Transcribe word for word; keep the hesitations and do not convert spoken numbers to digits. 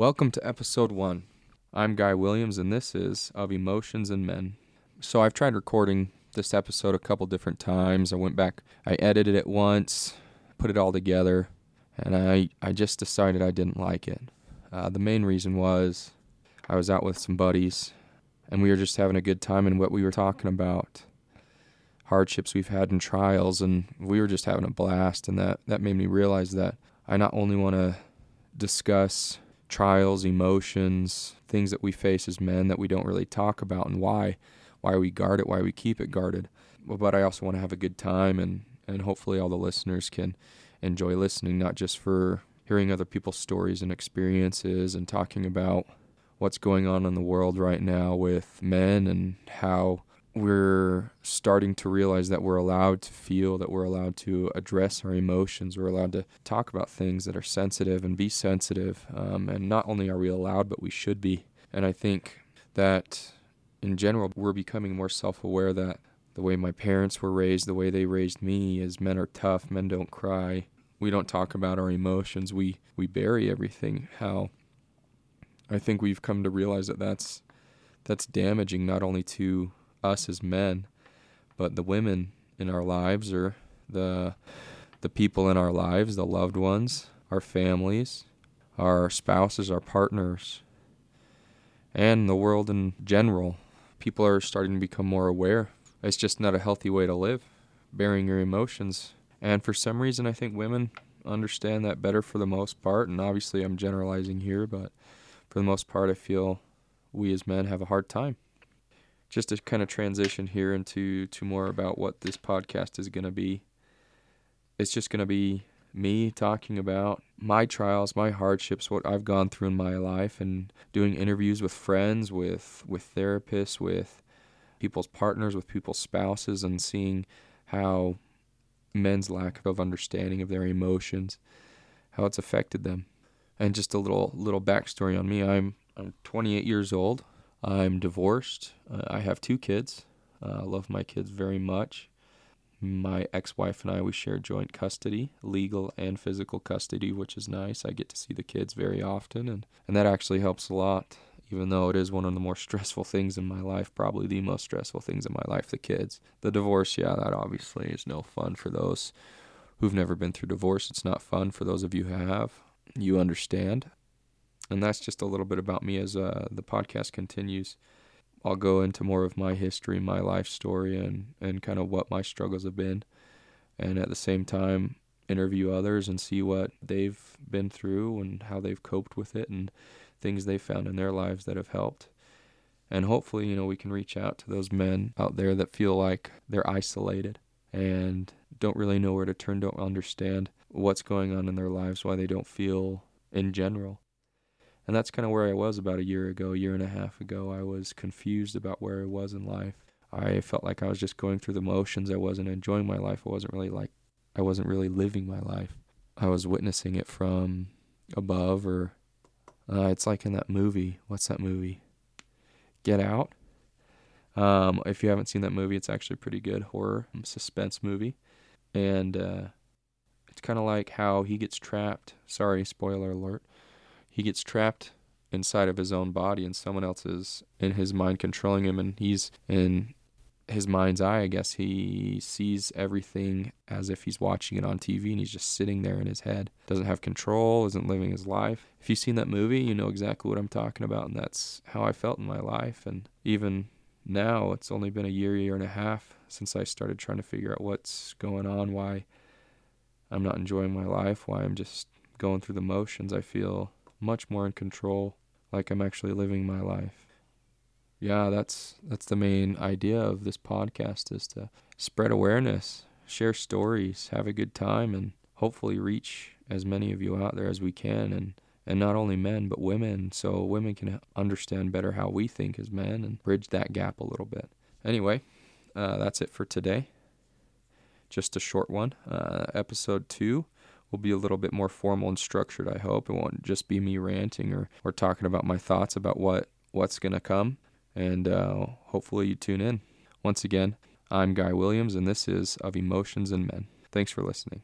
Welcome to episode one. I'm Guy Williams, and this is Of Emotions and Men. So I've tried recording this episode a couple different times. I went back, I edited it once, put it all together, and I, I just decided I didn't like it. Uh, the main reason was I was out with some buddies, and we were just having a good time in what we were talking about. Hardships we've had and trials, and we were just having a blast, and that, that made me realize that I not only want to discuss trials, emotions, things that we face as men that we don't really talk about and why, why we guard it, why we keep it guarded, but I also want to have a good time, and, and hopefully all the listeners can enjoy listening, not just for hearing other people's stories and experiences and talking about what's going on in the world right now with men and how we're starting to realize that we're allowed to feel, that we're allowed to address our emotions, we're allowed to talk about things that are sensitive and be sensitive, um, and not only are we allowed, but we should be. And I think that in general, we're becoming more self-aware that the way my parents were raised, the way they raised me, is men are tough, men don't cry, we don't talk about our emotions, we, we bury everything. How I think we've come to realize that that's, that's damaging not only to us as men, but the women in our lives, or the the people in our lives, the loved ones, our families, our spouses, our partners, and the world in general. People are starting to become more aware. It's just not a healthy way to live, burying your emotions. And for some reason, I think women understand that better for the most part, and obviously I'm generalizing here, but for the most part, I feel we as men have a hard time. Just to kind of transition here into to more about what this podcast is going to be. It's just going to be me talking about my trials, my hardships, what I've gone through in my life, and doing interviews with friends, with, with therapists, with people's partners, with people's spouses, and seeing how men's lack of understanding of their emotions, how it's affected them. And just a little little backstory on me. I'm I'm twenty-eight years old. I'm divorced. Uh, I have two kids. Uh, I love my kids very much. My ex-wife and I, we share joint custody, legal and physical custody, which is nice. I get to see the kids very often, and, and that actually helps a lot, even though it is one of the more stressful things in my life, probably the most stressful things in my life, the kids. The divorce, yeah, that obviously is no fun for those who've never been through divorce. It's not fun for those of you who have. You understand. And that's just a little bit about me as uh, the podcast continues. I'll go into more of my history, my life story, and, and kind of what my struggles have been. And at the same time, interview others and see what they've been through and how they've coped with it and things they've found in their lives that have helped. And hopefully, you know, we can reach out to those men out there that feel like they're isolated and don't really know where to turn, don't understand what's going on in their lives, why they don't feel in general. And that's kind of where I was about a year ago, a year and a half ago. I was confused about where I was in life. I felt like I was just going through the motions. I wasn't enjoying my life. I wasn't really like, I wasn't really living my life. I was witnessing it from above, or uh, it's like in that movie. What's that movie? Get Out. Um, if you haven't seen that movie, it's actually a pretty good horror suspense movie. And uh, it's kind of like how he gets trapped. Sorry, spoiler alert. He gets trapped inside of his own body, and someone else is in his mind controlling him, and he's in his mind's eye, I guess. He sees everything as if he's watching it on T V, and he's just sitting there in his head. Doesn't have control, isn't living his life. If you've seen that movie, you know exactly what I'm talking about, and that's how I felt in my life. And even now, it's only been a year, year and a half since I started trying to figure out what's going on, why I'm not enjoying my life, why I'm just going through the motions. I feel much more in control, like I'm actually living my life. Yeah, that's that's the main idea of this podcast, is to spread awareness, share stories, have a good time, and hopefully reach as many of you out there as we can, and, and not only men, but women, so women can understand better how we think as men and bridge that gap a little bit. Anyway, uh, that's it for today. Just a short one. Uh, episode two will be a little bit more formal and structured, I hope. It won't just be me ranting or, or talking about my thoughts about what, what's going to come. And uh, hopefully you tune in. Once again, I'm Guy Williams, and this is Of Emotions and Men. Thanks for listening.